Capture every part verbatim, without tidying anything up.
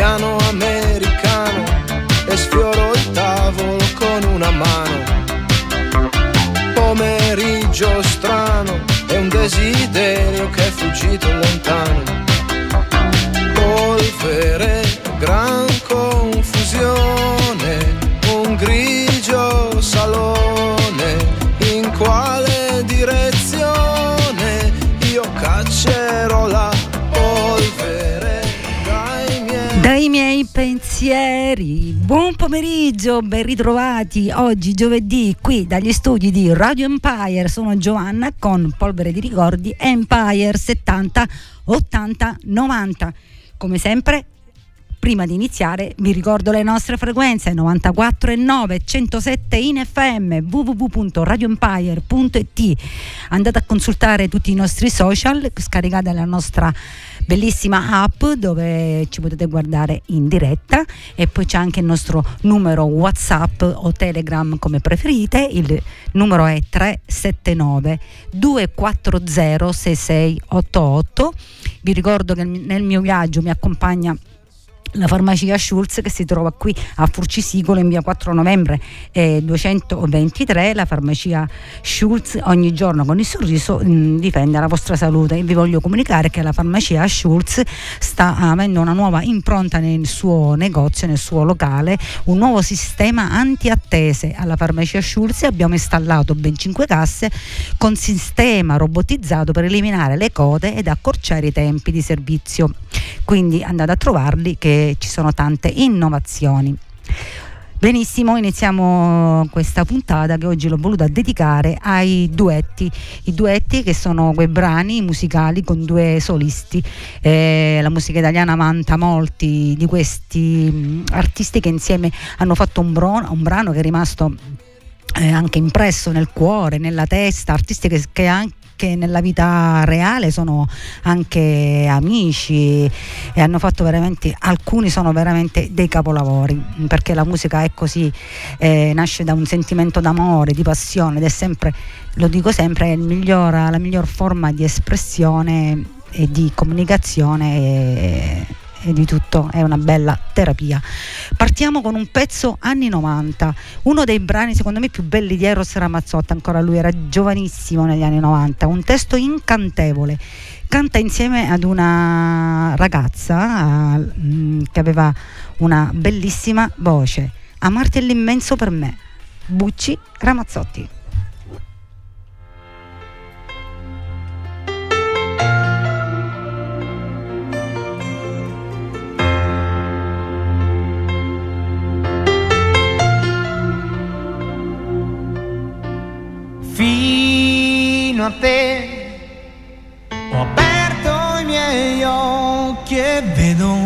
piano americano e sfioro il tavolo con una mano. Pomeriggio strano è un desiderio che è fuggito lontano. Polvere, gran confusione, un grigio salone, in quale direzione io caccerò la polvere dai miei, dai miei pensieri. Buon pomeriggio, ben ritrovati oggi giovedì qui dagli studi di Radio Empire. Sono Giovanna con Polvere di Ricordi Empire settanta, ottanta, novanta. Come sempre, prima di iniziare vi ricordo le nostre frequenze novantaquattro e nove, centosette in effe emme, vu vu vu punto radio empire punto it. Andate a consultare tutti i nostri social, scaricate la nostra bellissima app dove ci potete guardare in diretta, e poi c'è anche il nostro numero WhatsApp o Telegram come preferite. Il numero è tre sette nove due quattro zero sei sei otto otto. Vi ricordo che nel mio viaggio mi accompagna la farmacia Schulz, che si trova qui a Furcisicolo in via quattro novembre eh, duecentoventitré. La farmacia Schulz ogni giorno con il sorriso mh, difende la vostra salute, e vi voglio comunicare che la farmacia Schulz sta avendo una nuova impronta nel suo negozio, nel suo locale, un nuovo sistema antiattese. Alla farmacia Schulz abbiamo installato ben cinque casse con sistema robotizzato per eliminare le code ed accorciare i tempi di servizio, quindi andate a trovarli che ci sono tante innovazioni. Benissimo, iniziamo questa puntata che oggi l'ho voluta dedicare ai duetti, i duetti che sono quei brani musicali con due solisti. Eh, la musica italiana vanta molti di questi artisti che insieme hanno fatto un brano, un brano che è rimasto eh, anche impresso nel cuore, nella testa, artisti che, che anche che nella vita reale sono anche amici e hanno fatto veramente, alcuni sono veramente dei capolavori, perché la musica è così, eh, nasce da un sentimento d'amore, di passione, ed è sempre, lo dico sempre, è il miglior, la miglior forma di espressione e di comunicazione e, e di tutto, è una bella terapia. Partiamo con un pezzo anni novanta, uno dei brani secondo me più belli di Eros Ramazzotti, ancora lui era giovanissimo negli anni novanta, un testo incantevole. Canta insieme ad una ragazza uh, mh, che aveva una bellissima voce. Amarti è l'immenso per me, Bucci Ramazzotti. Fino a te ho aperto i miei occhi e vedo,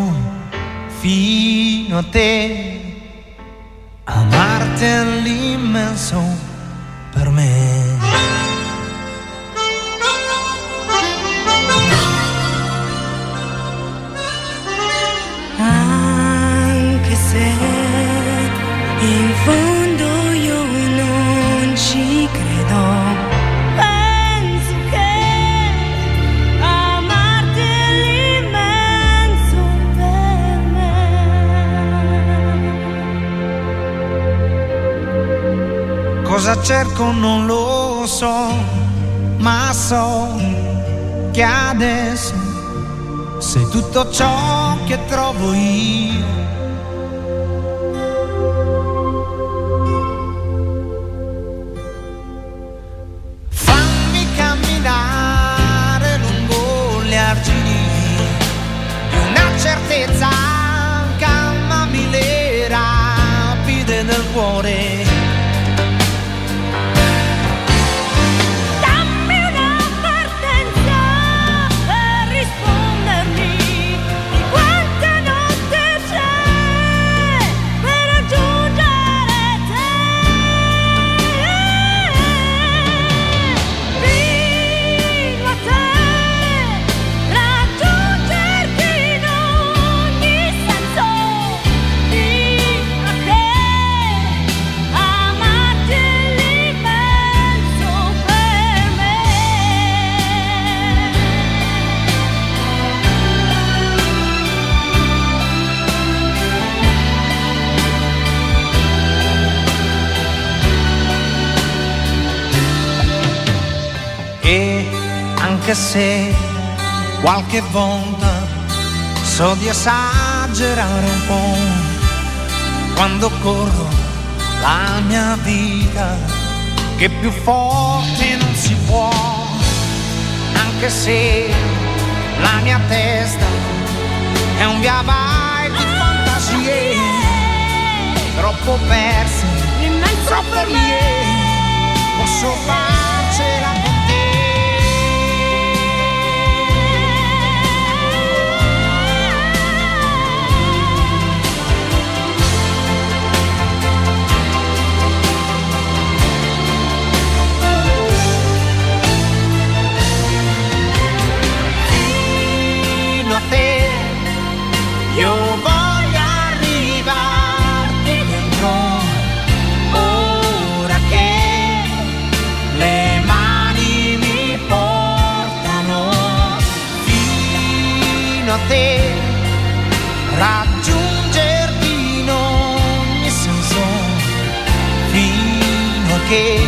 fino a te, amarti è l'immenso per me. Anche se in fondo io non ci credo, penso che amarti è l'immenso per me. Cosa cerco non lo so, ma so che adesso sei tutto ciò che trovo io. Certezza, calmami le rapide del cuore. Dammi una partenza per rispondermi di quante notti c'è. anche se qualche volta so di esagerare un po', quando corro la mia vita che più forte non si può, anche se la mia testa è un via vai di fantasie, troppo perse, troppo lì, posso farcela con te. Fino a te io voglio arrivarti dentro, ora che le mani mi portano fino a te, raggiungerti in ogni senso, fino a che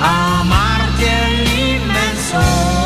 amarti è l'immenso.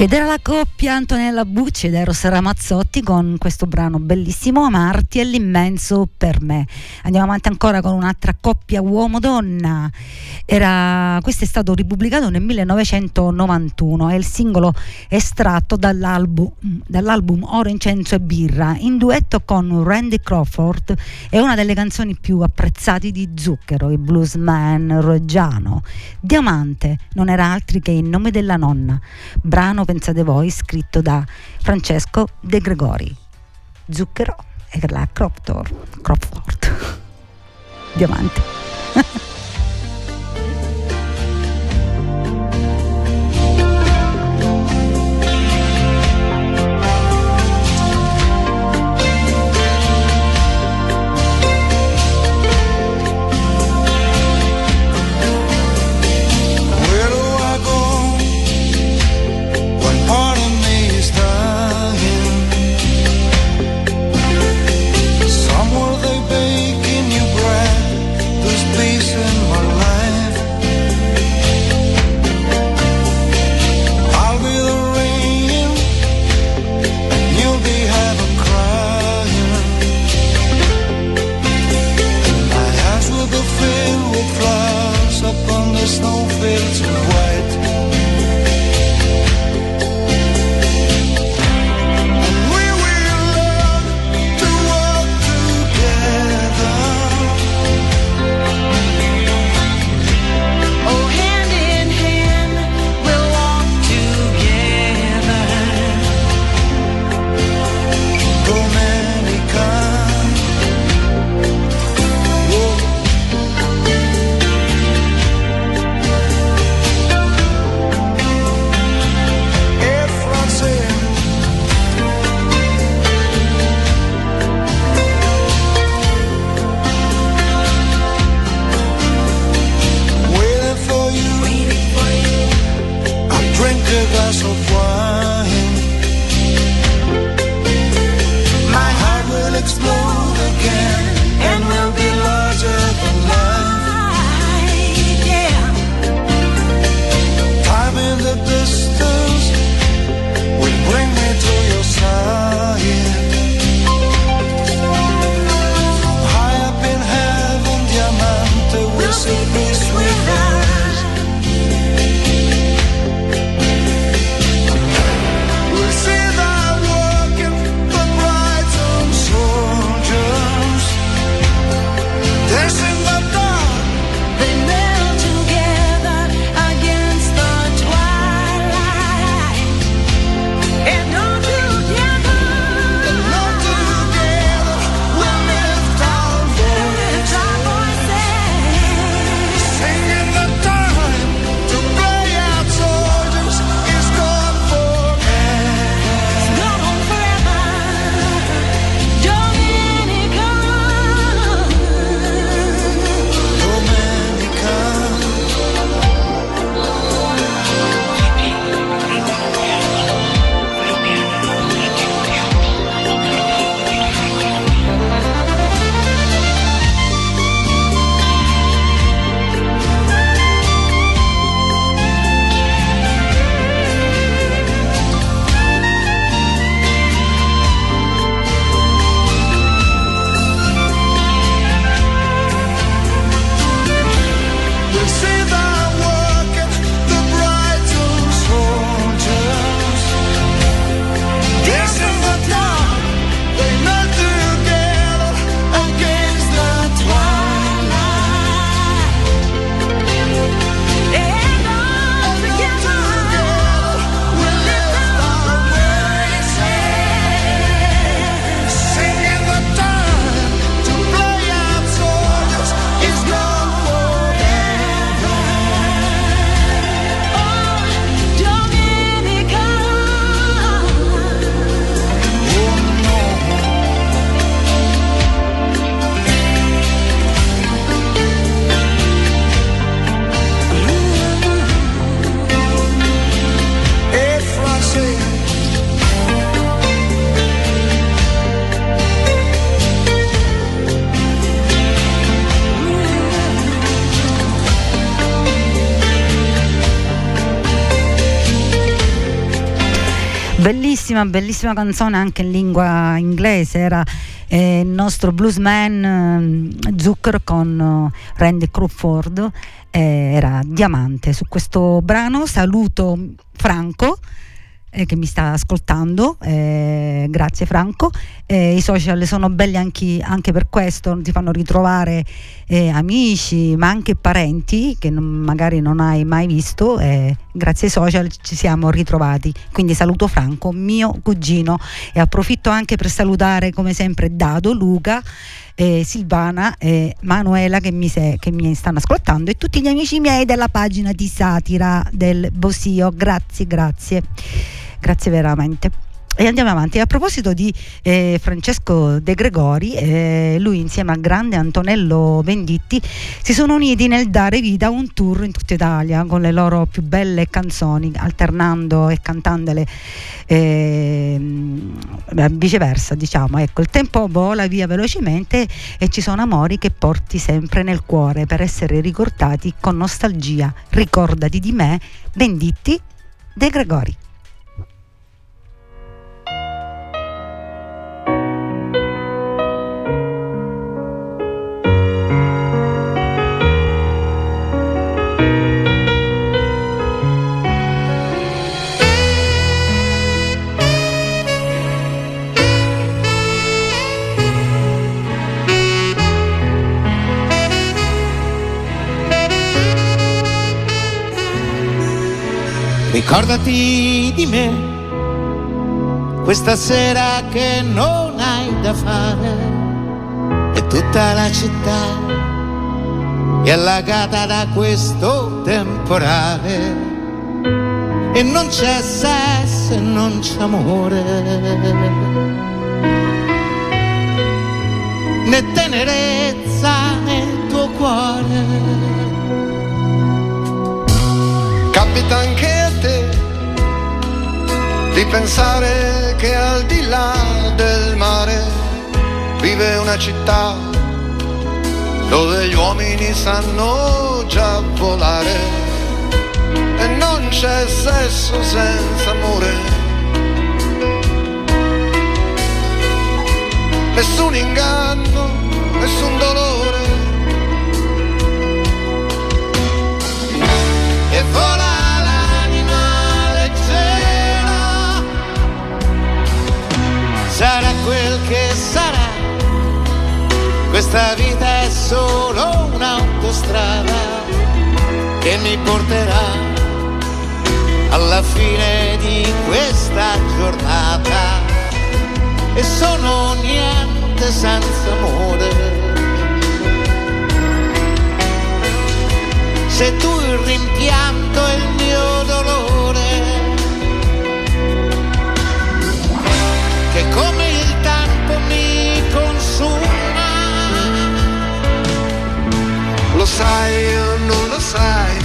Ed era la coppia Antonella Bucci ed Eros Ramazzotti con questo brano bellissimo, Amarti è l'immenso per me. Andiamo avanti ancora con un'altra coppia uomo-donna. Era, questo è stato ripubblicato nel millenovecentonovantuno, è il singolo estratto dall'album, dall'album Oro, Incenso e Birra, in duetto con Randy Crawford. È una delle canzoni più apprezzate di Zucchero, il bluesman reggiano. Diamante non era altri che Il nome della nonna, brano, pensate voi, scritto da Francesco De Gregori. Zucchero e la Crawford, Crawford. Diamante. Peace with us. Bellissima, bellissima canzone anche in lingua inglese, era eh, il nostro bluesman eh, Zucchero con eh, Randy Crawford, eh, era Diamante. Su questo brano saluto Franco eh, che mi sta ascoltando, eh, grazie Franco, eh, i social sono belli anche, anche per questo, ti fanno ritrovare eh, amici ma anche parenti che non, magari non hai mai visto, eh, grazie ai social ci siamo ritrovati, quindi saluto Franco, mio cugino, e approfitto anche per salutare come sempre Dado, Luca, eh, Silvana e Manuela che mi, se, che mi stanno ascoltando, e tutti gli amici miei della pagina di satira del Bosio, grazie, grazie grazie veramente. E andiamo avanti. A proposito di eh, Francesco De Gregori, eh, lui insieme al grande Antonello Venditti si sono uniti nel dare vita a un tour in tutta Italia con le loro più belle canzoni, alternando e cantandole eh, viceversa, diciamo. Ecco, il tempo vola via velocemente e ci sono amori che porti sempre nel cuore per essere ricordati con nostalgia. Ricordati di me, Venditti, De Gregori. Ricordati di me, questa sera che non hai da fare, e tutta la città è allagata da questo temporale, e non c'è sesso, non c'è amore, né tenerezza nel tuo cuore. Capita anche a te di pensare che al di là del mare vive una città dove gli uomini sanno già volare, e non c'è sesso senza amore, nessun inganno, nessun dolore, e vola sarà quel che sarà, questa vita è solo un'autostrada che mi porterà alla fine di questa giornata, e sono niente senza amore. Se tu il rimpianto è il mio dolore, che come il tempo mi consuma, lo sai o non lo sai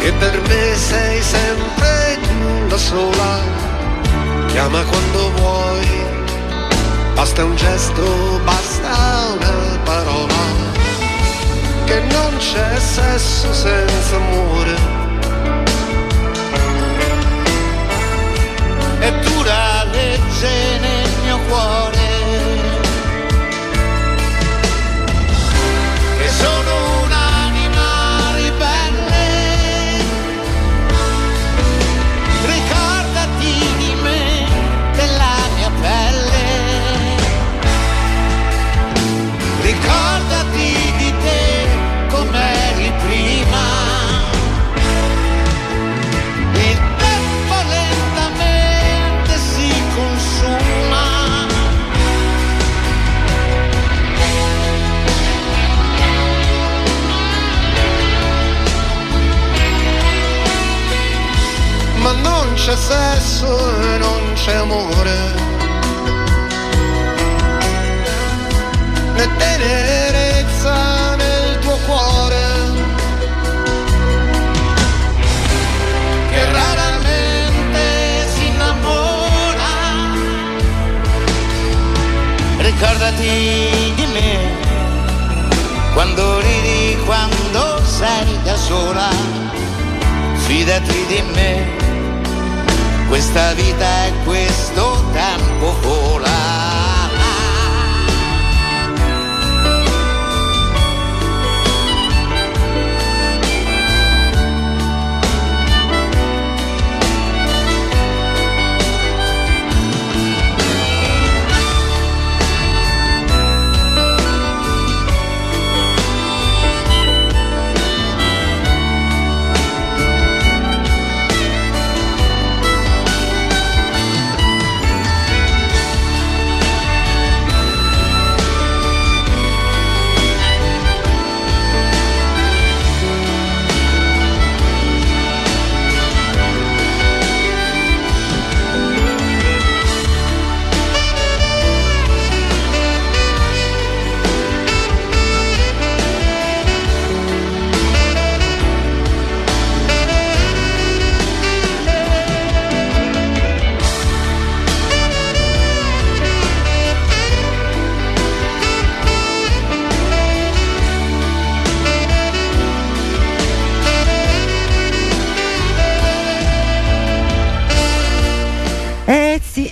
che per me sei sempre tu la sola. Chiama quando vuoi, basta un gesto, basta una parola, che non c'è sesso senza amore, è pura legge nel mio cuore, che sono un'anima ribelle. Ricordati di me, della mia pelle, ricordati di te com'eri prima. Ma non c'è sesso e non c'è amore, né tenerezza nel tuo cuore, che raramente si innamora. Ricordati di me, quando ridi, quando sei da sola, fidati di me, Questa vita è questo tempo vola.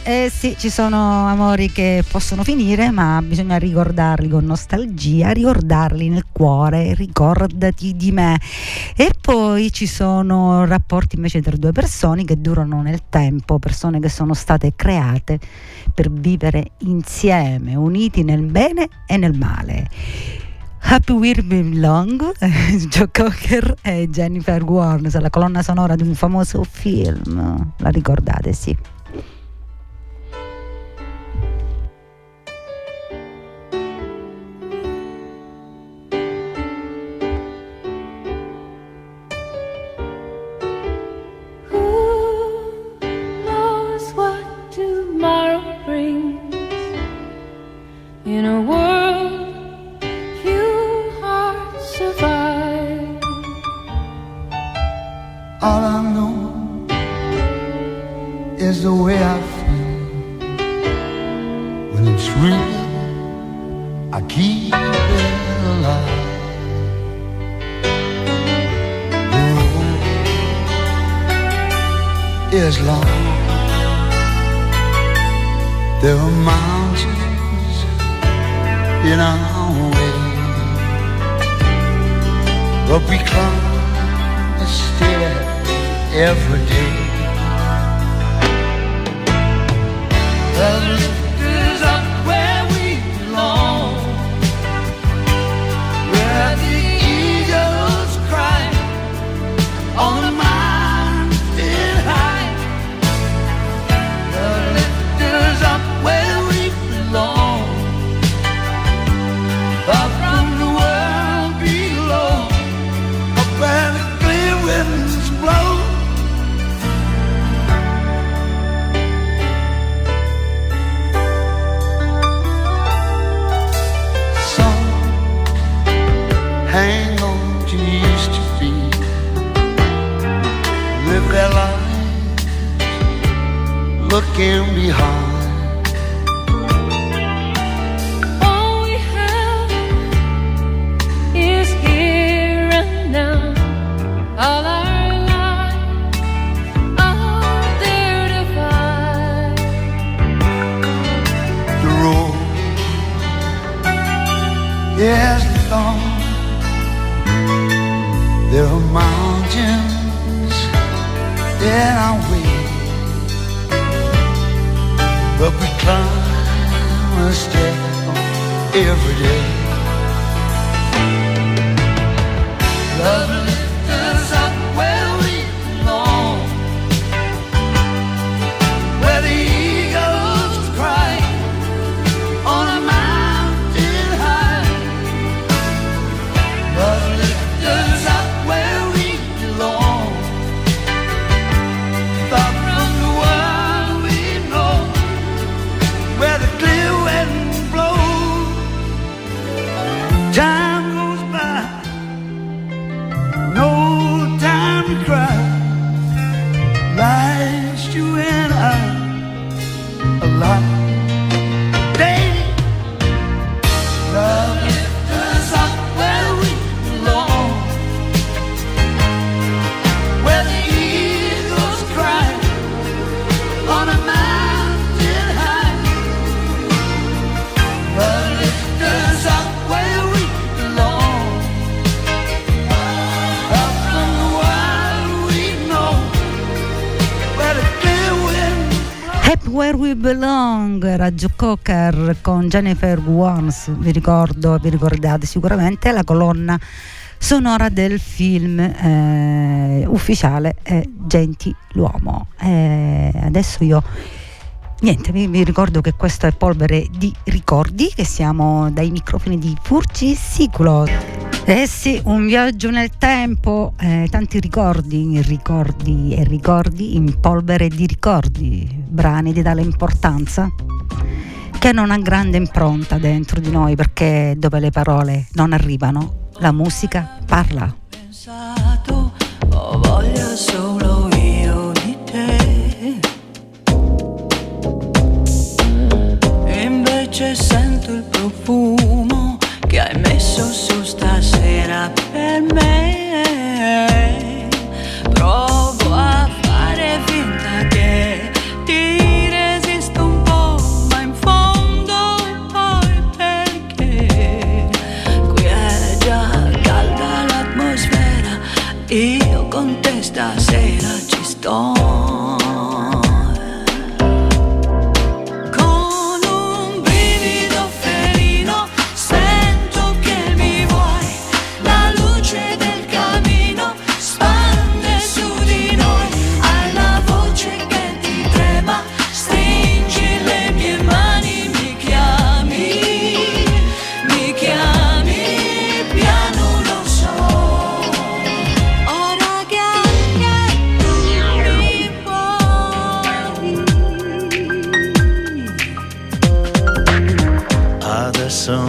Eh sì, ci sono amori che possono finire, ma bisogna ricordarli con nostalgia, ricordarli nel cuore, ricordati di me. E poi ci sono rapporti invece tra due persone che durano nel tempo, persone che sono state create per vivere insieme, uniti nel bene e nel male. Happy Where We Belong, Joe Cocker e Jennifer Warnes, la colonna sonora di un famoso film, la ricordate, sì. In a world few hearts survive. All I know is the way I feel. When it's real, I keep it alive. The road is long. There are mountains in our way, but we climb a stair every day. The lift is up where we belong, where the eagles cry on the mountain high. The lift is up where we belong, up from the world below, up where the clear winds blow. So, hang on to yesterday, live their lives looking behind. Yes, long. There are mountains in our way, but we climb a step every day. Love lifts us up where we belong, where the eagles cry on a mountain. No Help Where We Belong era Joe Cocker con Jennifer Warnes. Vi ricordo, vi ricordate sicuramente la colonna sonora del film eh, ufficiale eh, Gentiluomo. Eh, adesso io niente, vi, vi ricordo che questo è Polvere di Ricordi, che siamo dai microfoni di Furcisicolo. Eh sì, un viaggio nel tempo, eh, tanti ricordi, ricordi e ricordi in Polvere di Ricordi, brani di tale importanza che hanno una grande impronta dentro di noi, perché dove le parole non arrivano, la musica parla. Pensato, ho voglia solo io di te. E invece sento il profumo che hai messo su stasera per me. Provo a fare finta che ti resisto un po', ma in fondo poi perché qui è già calda l'atmosfera, io con te stasera ci sto.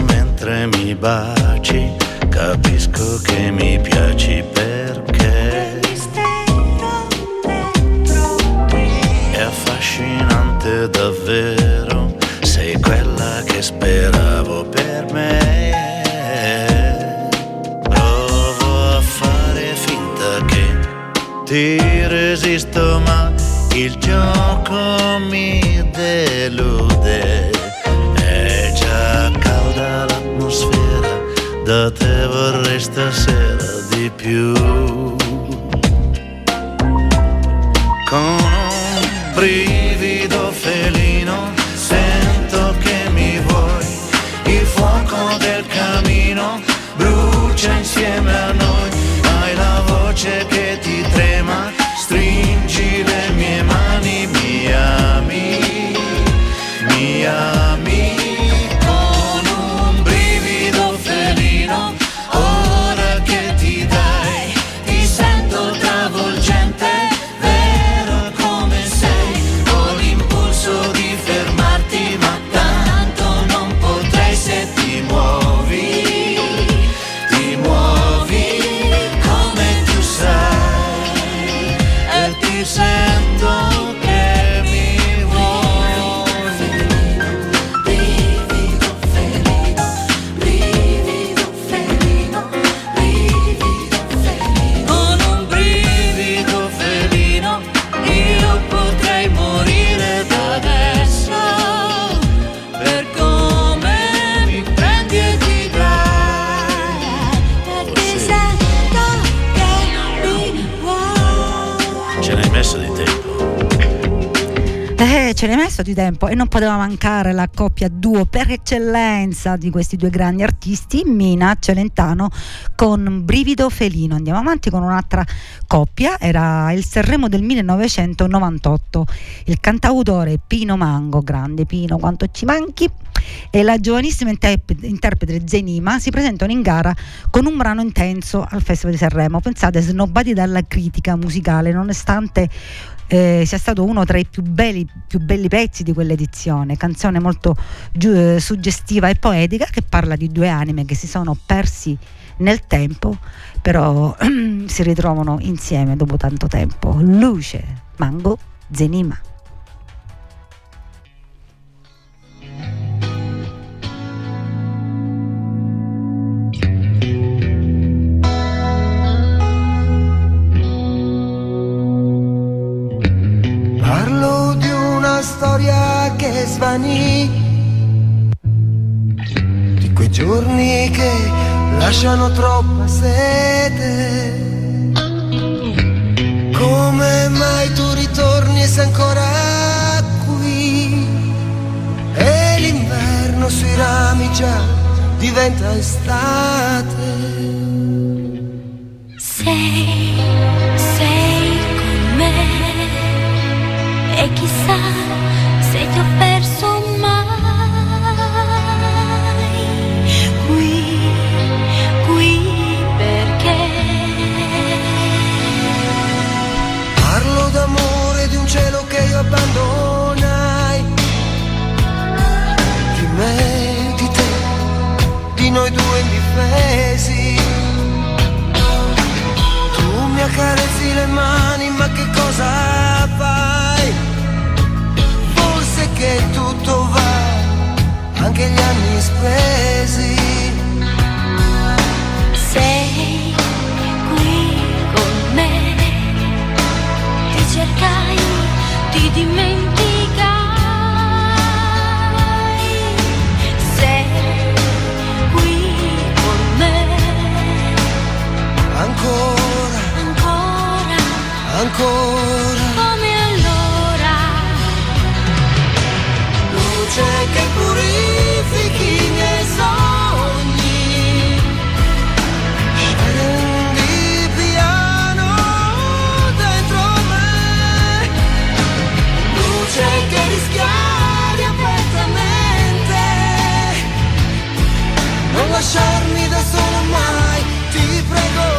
Mentre mi baci capisco che mi piaci perché il mistero dentro te è affascinante davvero, sei quella che speravo per me. Provo a fare finta che ti resisto, ma il gioco mi delude. L'atmosfera, da te vorrei stasera di più. Con un brivido felino sento che mi vuoi, il fuoco del camino brucia insieme a noi, hai la voce che ti trema, stringi le mie mani, mi ami, mi ami. Ce n'è messo di tempo e non poteva mancare la coppia duo per eccellenza di questi due grandi artisti, Mina Celentano con Brivido Felino. Andiamo avanti con un'altra coppia, era il Sanremo del millenovecentonovantotto, il cantautore Pino Mango, grande Pino quanto ci manchi, e la giovanissima interp- interprete Zenima si presentano in gara con un brano intenso al Festival di Sanremo, pensate, snobbati dalla critica musicale nonostante Eh, sia stato uno tra i più belli, più belli pezzi di quell'edizione, canzone molto giu- suggestiva e poetica che parla di due anime che si sono persi nel tempo, però ehm, si ritrovano insieme dopo tanto tempo. Luce, Mango, Zenima. Parlo di una storia che svanì, di quei giorni che lasciano troppa sete. Come mai tu ritorni se ancora qui? diventa estate. Sei, sei con me e chissà se ti ho perso mai qui, qui perché parlo d'amore, di un cielo che io abbandonai, di me, noi due indifesi. Tu mi accarezzi le mani, ma che cosa fai? Forse che tutto va, anche gli anni spesi. Sei qui con me, ti cercai, ti dimentichi. Ancora, ancora, ancora, come allora. Luce che purifichi i miei sogni, scendi piano dentro me. Luce che rischiari apertamente, non lasciarmi da solo mai, ti prego.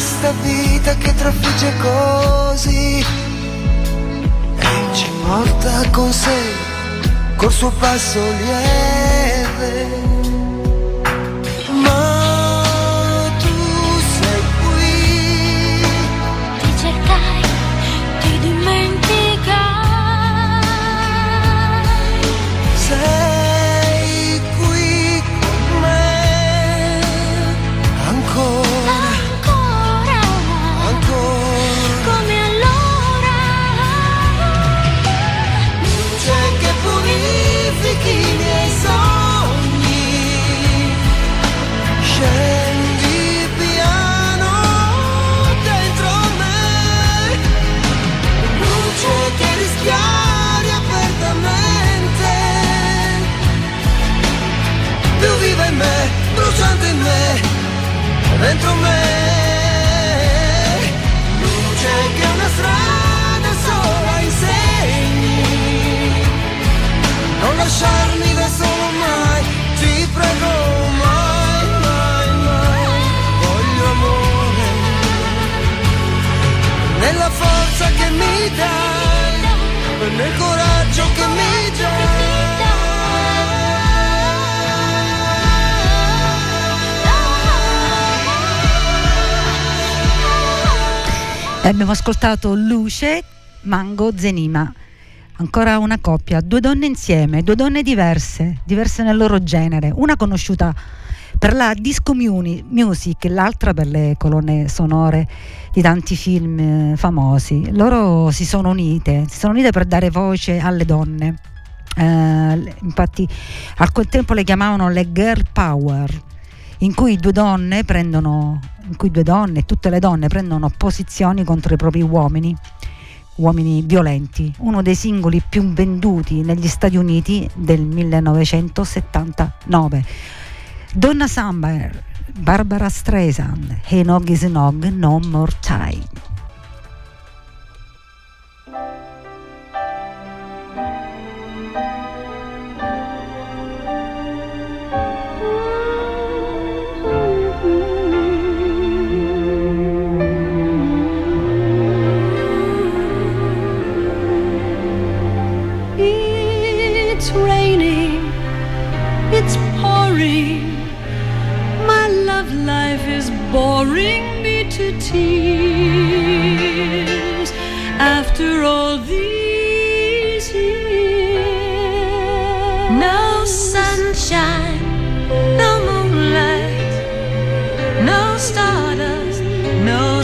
Questa vita che trafigge così e ci porta con sé col suo passo lieve, ma tu sei qui. Ti cercai, ti dimenticai. Sei qui con me ancora. Bruciante in me, dentro me, luce che una strada sola insegni, non lasciarmi da solo mai, ti prego mai, mai, mai, voglio amore, nella forza che mi dai, nel coraggio che mi dai. Abbiamo ascoltato Luce, Mango, Zenima. Ancora una coppia, due donne insieme, due donne diverse, diverse nel loro genere. Una conosciuta per la disco music, l'altra per le colonne sonore di tanti film famosi. Loro si sono unite, si sono unite per dare voce alle donne. Eh, infatti al quel tempo le chiamavano le girl power, in cui due donne prendono in cui due donne, tutte le donne prendono posizioni contro i propri uomini, uomini violenti, uno dei singoli più venduti negli Stati Uniti del millenovecentosettantanove. Donna Summer, Barbara Streisand, Hey Nog Is Nog, No More Time. It's raining, it's pouring, my love life is boring me to tears. After all these years, no sunshine, no moonlight, I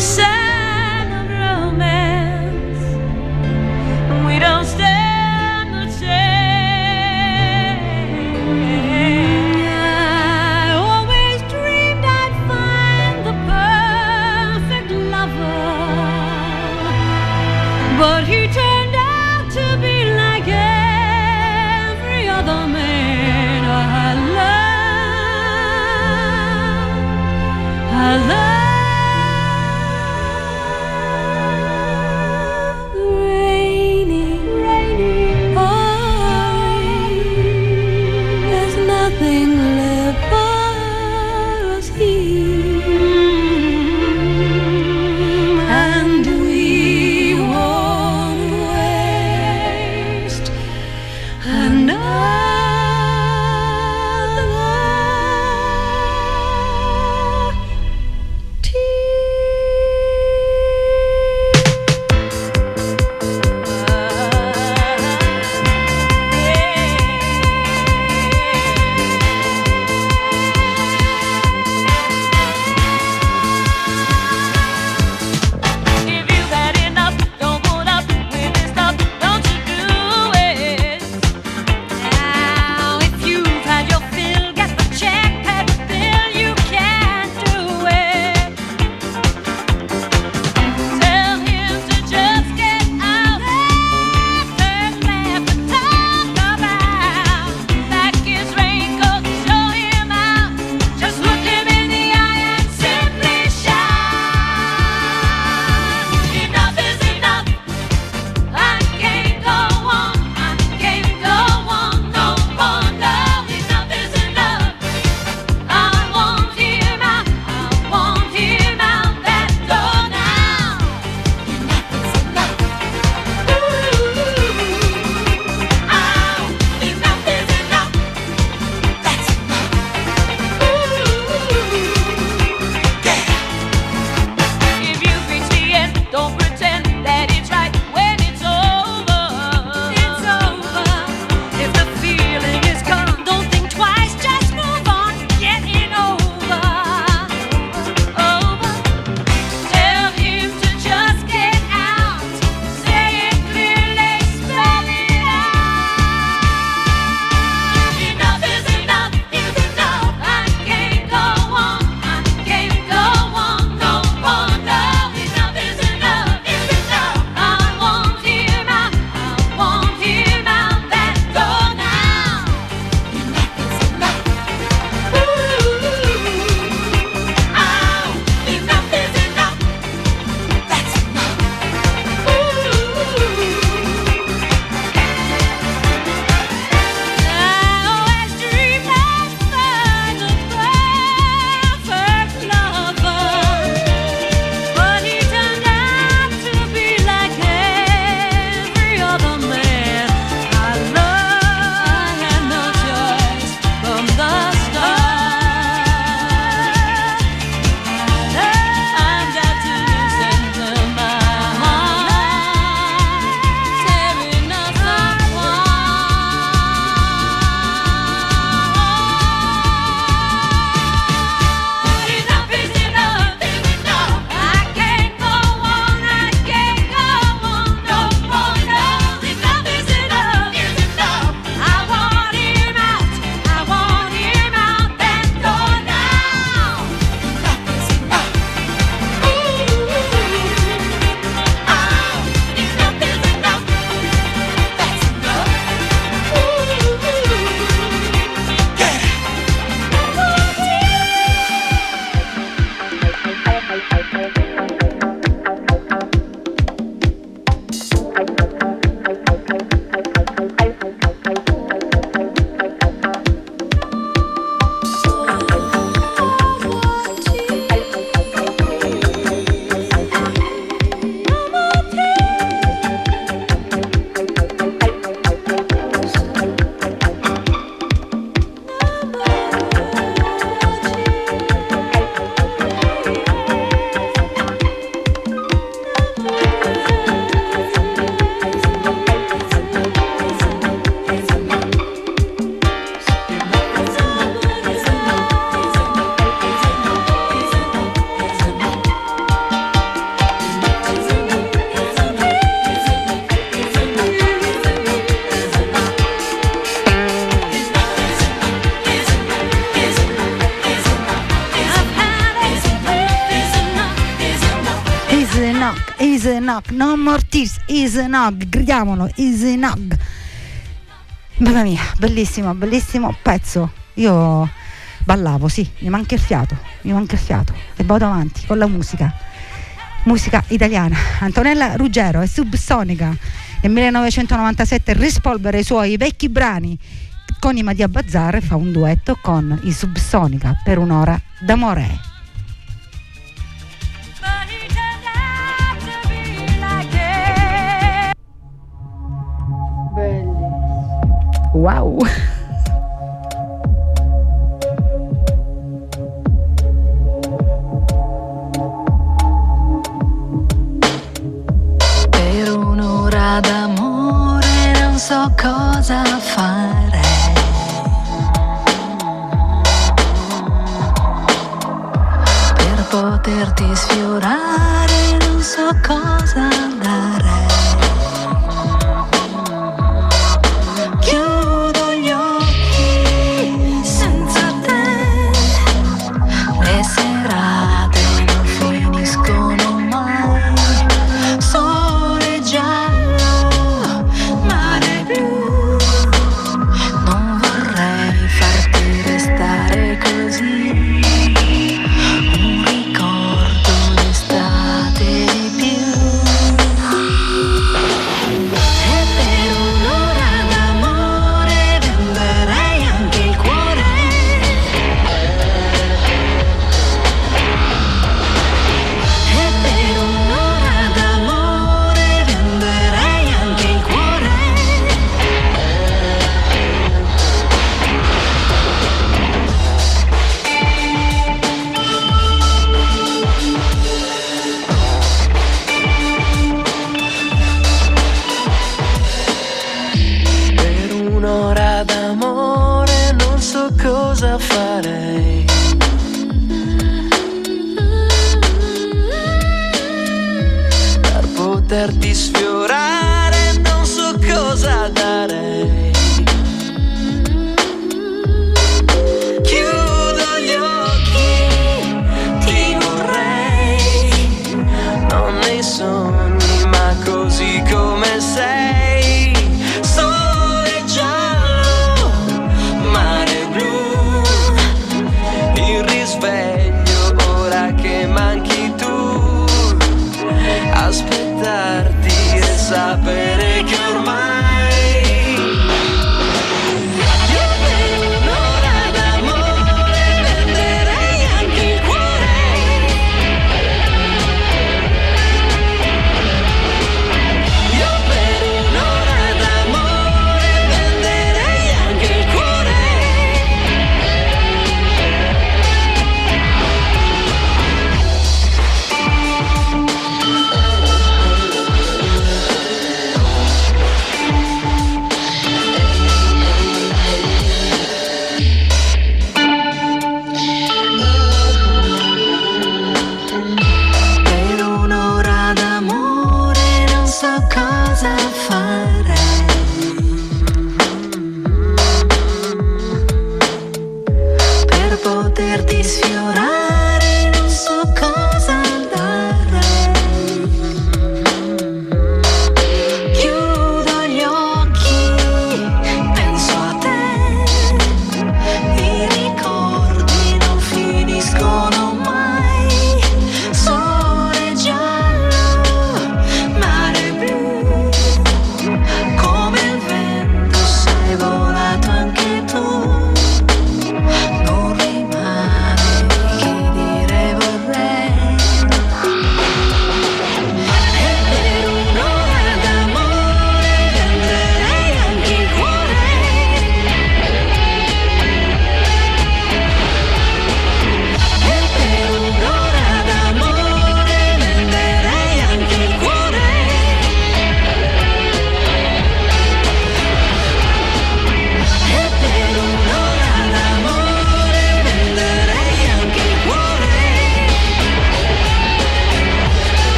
love knock, no more tears, is nog, gridiamolo, is nog. Mamma mia, bellissimo, bellissimo pezzo. Io ballavo, sì, mi manca il fiato, mi manca il fiato e vado avanti con la musica. Musica italiana. Antonella Ruggiero e Subsonica. Nel millenovecentonovantasette rispolvera i suoi vecchi brani con i Matia Bazar e fa un duetto con i Subsonica per un'ora d'amore. Wow! Per un'ora d'amore non so cosa fare. Per poterti sfiorare non so cosa dare.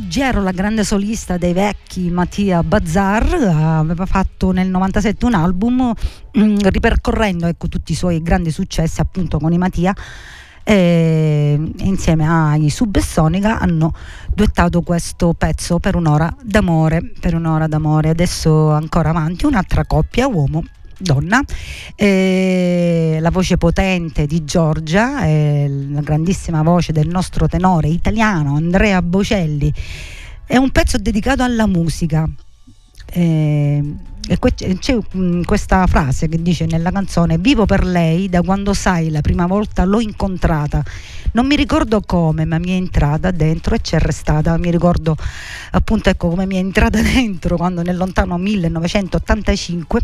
Ruggiero, la grande solista dei vecchi Matia Bazar, aveva fatto nel novantasette un album mh, ripercorrendo ecco, tutti i suoi grandi successi appunto con i Matia, e insieme ai Subsonica hanno duettato questo pezzo per un'ora d'amore, per un'ora d'amore. Adesso ancora avanti un'altra coppia, uomo donna, eh, la voce potente di Giorgia, eh, la grandissima voce del nostro tenore italiano Andrea Bocelli. È un pezzo dedicato alla musica, eh, e que- c'è mh, questa frase che dice nella canzone: vivo per lei da quando sai la prima volta l'ho incontrata, non mi ricordo come ma mi è entrata dentro e c'è restata. Mi ricordo appunto ecco come mi è entrata dentro quando nel lontano millenovecentottantacinque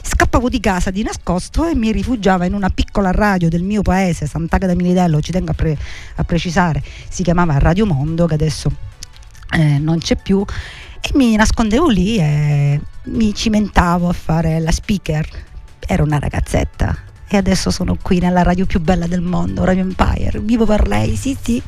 scappavo di casa di nascosto e mi rifugiava in una piccola radio del mio paese, Sant'Agata Militello, ci tengo a, pre- a precisare, si chiamava Radio Mondo, che adesso eh, non c'è più, e mi nascondevo lì e mi cimentavo a fare la speaker. Ero una ragazzetta e adesso sono qui nella radio più bella del mondo, Radio Empire, vivo per lei, sì sì.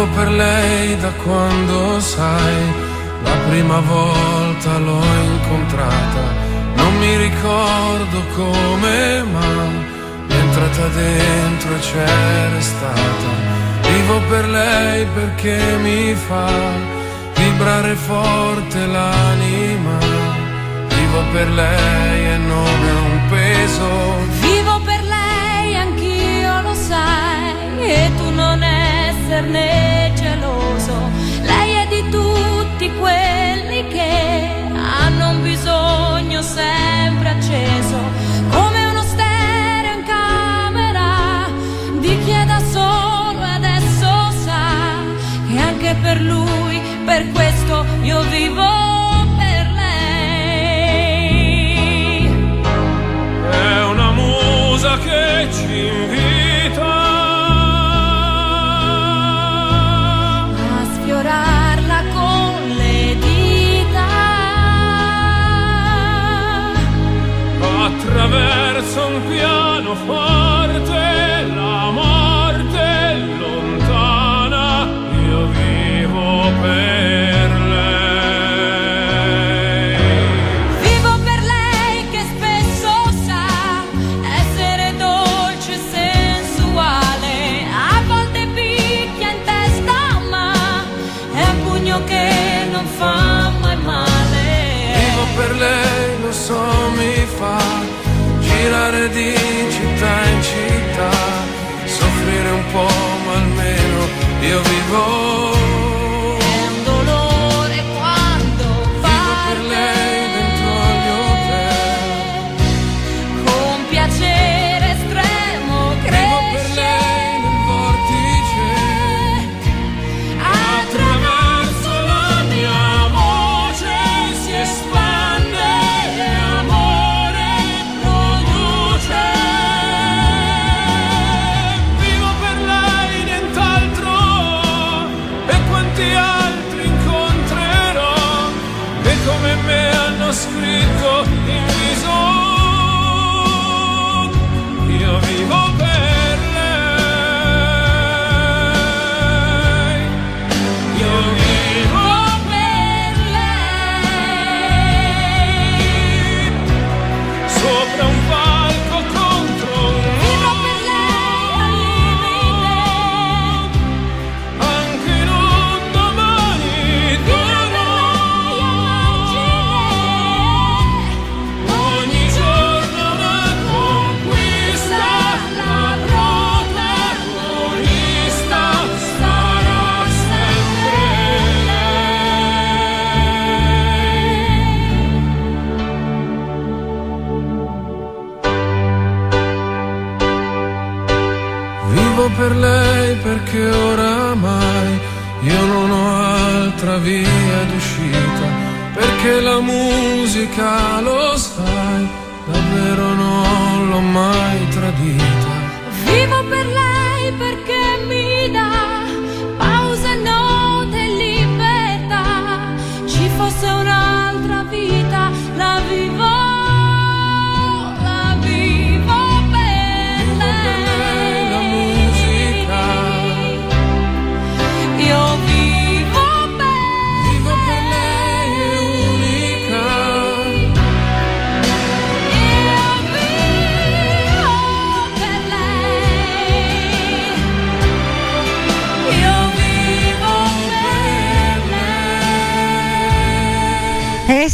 Vivo per lei da quando sai, la prima volta l'ho incontrata, non mi ricordo come ma è entrata dentro e c'è restata. Vivo per lei perché mi fa vibrare forte l'anima, vivo per lei e non è un peso. Vivo per lei, anch'io lo sai, e tu non esserne geloso, lei è di tutti quelli che hanno un bisogno sempre acceso, come uno stereo in camera di chi è da solo e adesso sa che anche per lui, per questo io vivo per lei. È una musa che ci invita con le dita, attraverso un pianoforte, la morte lontana, io vivo per lei. Vivo per lei che spesso sa essere dolce e sensuale, a volte picchia in testa ma è un pugno che non fa mai male. Vivo per lei, lo so, mi fa girare di città in città, soffrire un po' ma almeno io vivo. È un dolore quando Vivo per parte lei dentro agli hotel, con piacere estremo Vivo per cresce lei nel vortice, attraverso la mia voce si espande e amore produce. Vivo per lei, nient'altro, e quanti altri incontrerò che come me hanno scritto in viso, io vivo per lei, io vivo per lei, sopra un palco contro un Vivo per lei al limite, anche in un domani d'oro, ogni giorno una conquista, la protagonista sarà sempre lei. Vivo per lei perché oramai io non ho altra via d'uscita, perché la musica, lo sai, davvero non l'ho mai tradita. Vivo per lei perché mi dà pausa, notte e libertà, ci fosse un'altra vita, la vivo, la vivo.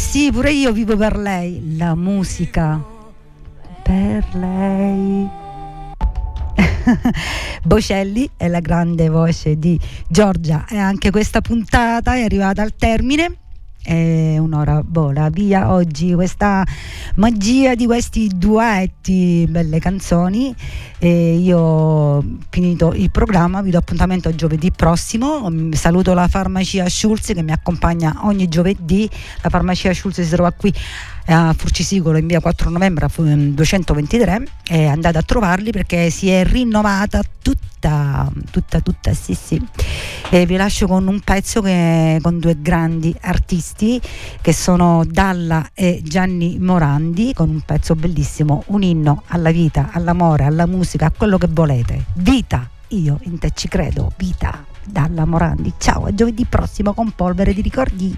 sì, pure io vivo per lei. La musica per lei. Bocelli è la grande voce di Giorgia, e anche questa puntata è arrivata al termine. E un'ora vola via oggi, questa magia di questi duetti, belle canzoni. E io ho finito il programma, vi do appuntamento giovedì prossimo. Saluto la farmacia Schulz che mi accompagna ogni giovedì. La farmacia Schulz si trova qui a Furcisicolo in via quattro novembre duecentoventitré, e andate a trovarli perché si è rinnovata tutta tutta tutta sì sì. E vi lascio con un pezzo che con due grandi artisti che sono Dalla e Gianni Morandi, con un pezzo bellissimo, un inno alla vita, all'amore, alla musica, a quello che volete. Vita, io in te ci credo. Vita, Dalla Morandi. Ciao, a giovedì prossimo con Polvere di Ricordi.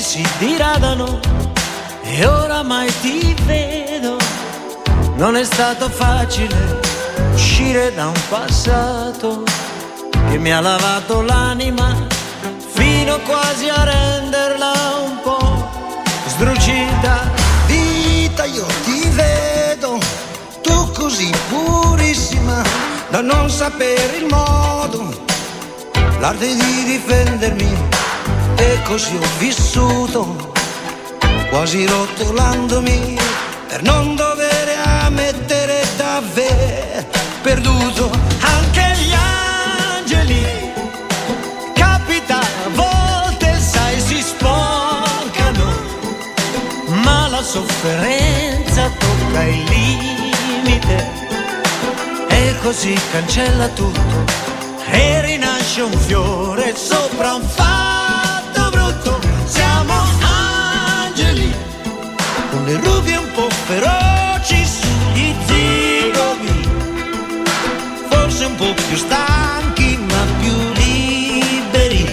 Si diradano e oramai ti vedo. Non è stato facile uscire da un passato che mi ha lavato l'anima fino quasi a renderla un po' sdrucita. Vita, io ti vedo, tu così purissima da non sapere il modo, l'arte di difendermi. E così ho vissuto, quasi rotolandomi, per non dover ammettere d'aver perduto. Anche gli angeli, capita, a volte sai si sporcano, ma la sofferenza tocca il limite, e così cancella tutto, e rinasce un fiore sopra un faro. Siamo angeli, con le ruvie un po' feroci sugli zigomi, forse un po' più stanchi ma più liberi,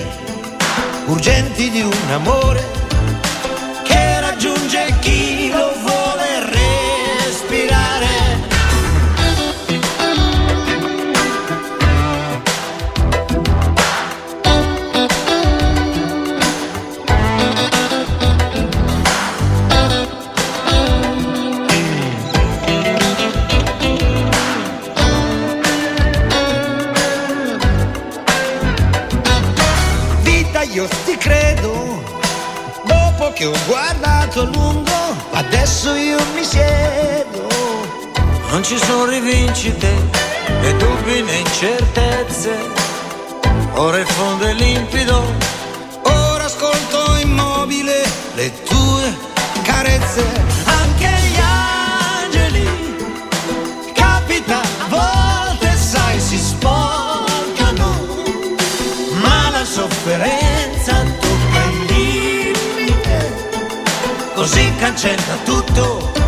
urgenti di un amore che raggiunge chi lo vuole respirare. Io ti credo, dopo che ho guardato a lungo, adesso io mi siedo. Non ci sono rivincite, né dubbi né incertezze. Ora il fondo è limpido, ora ascolto immobile le tue carezze. Anche gli angeli, capita, a volte sai si sporcano, ma la sofferenza così cancella tutto.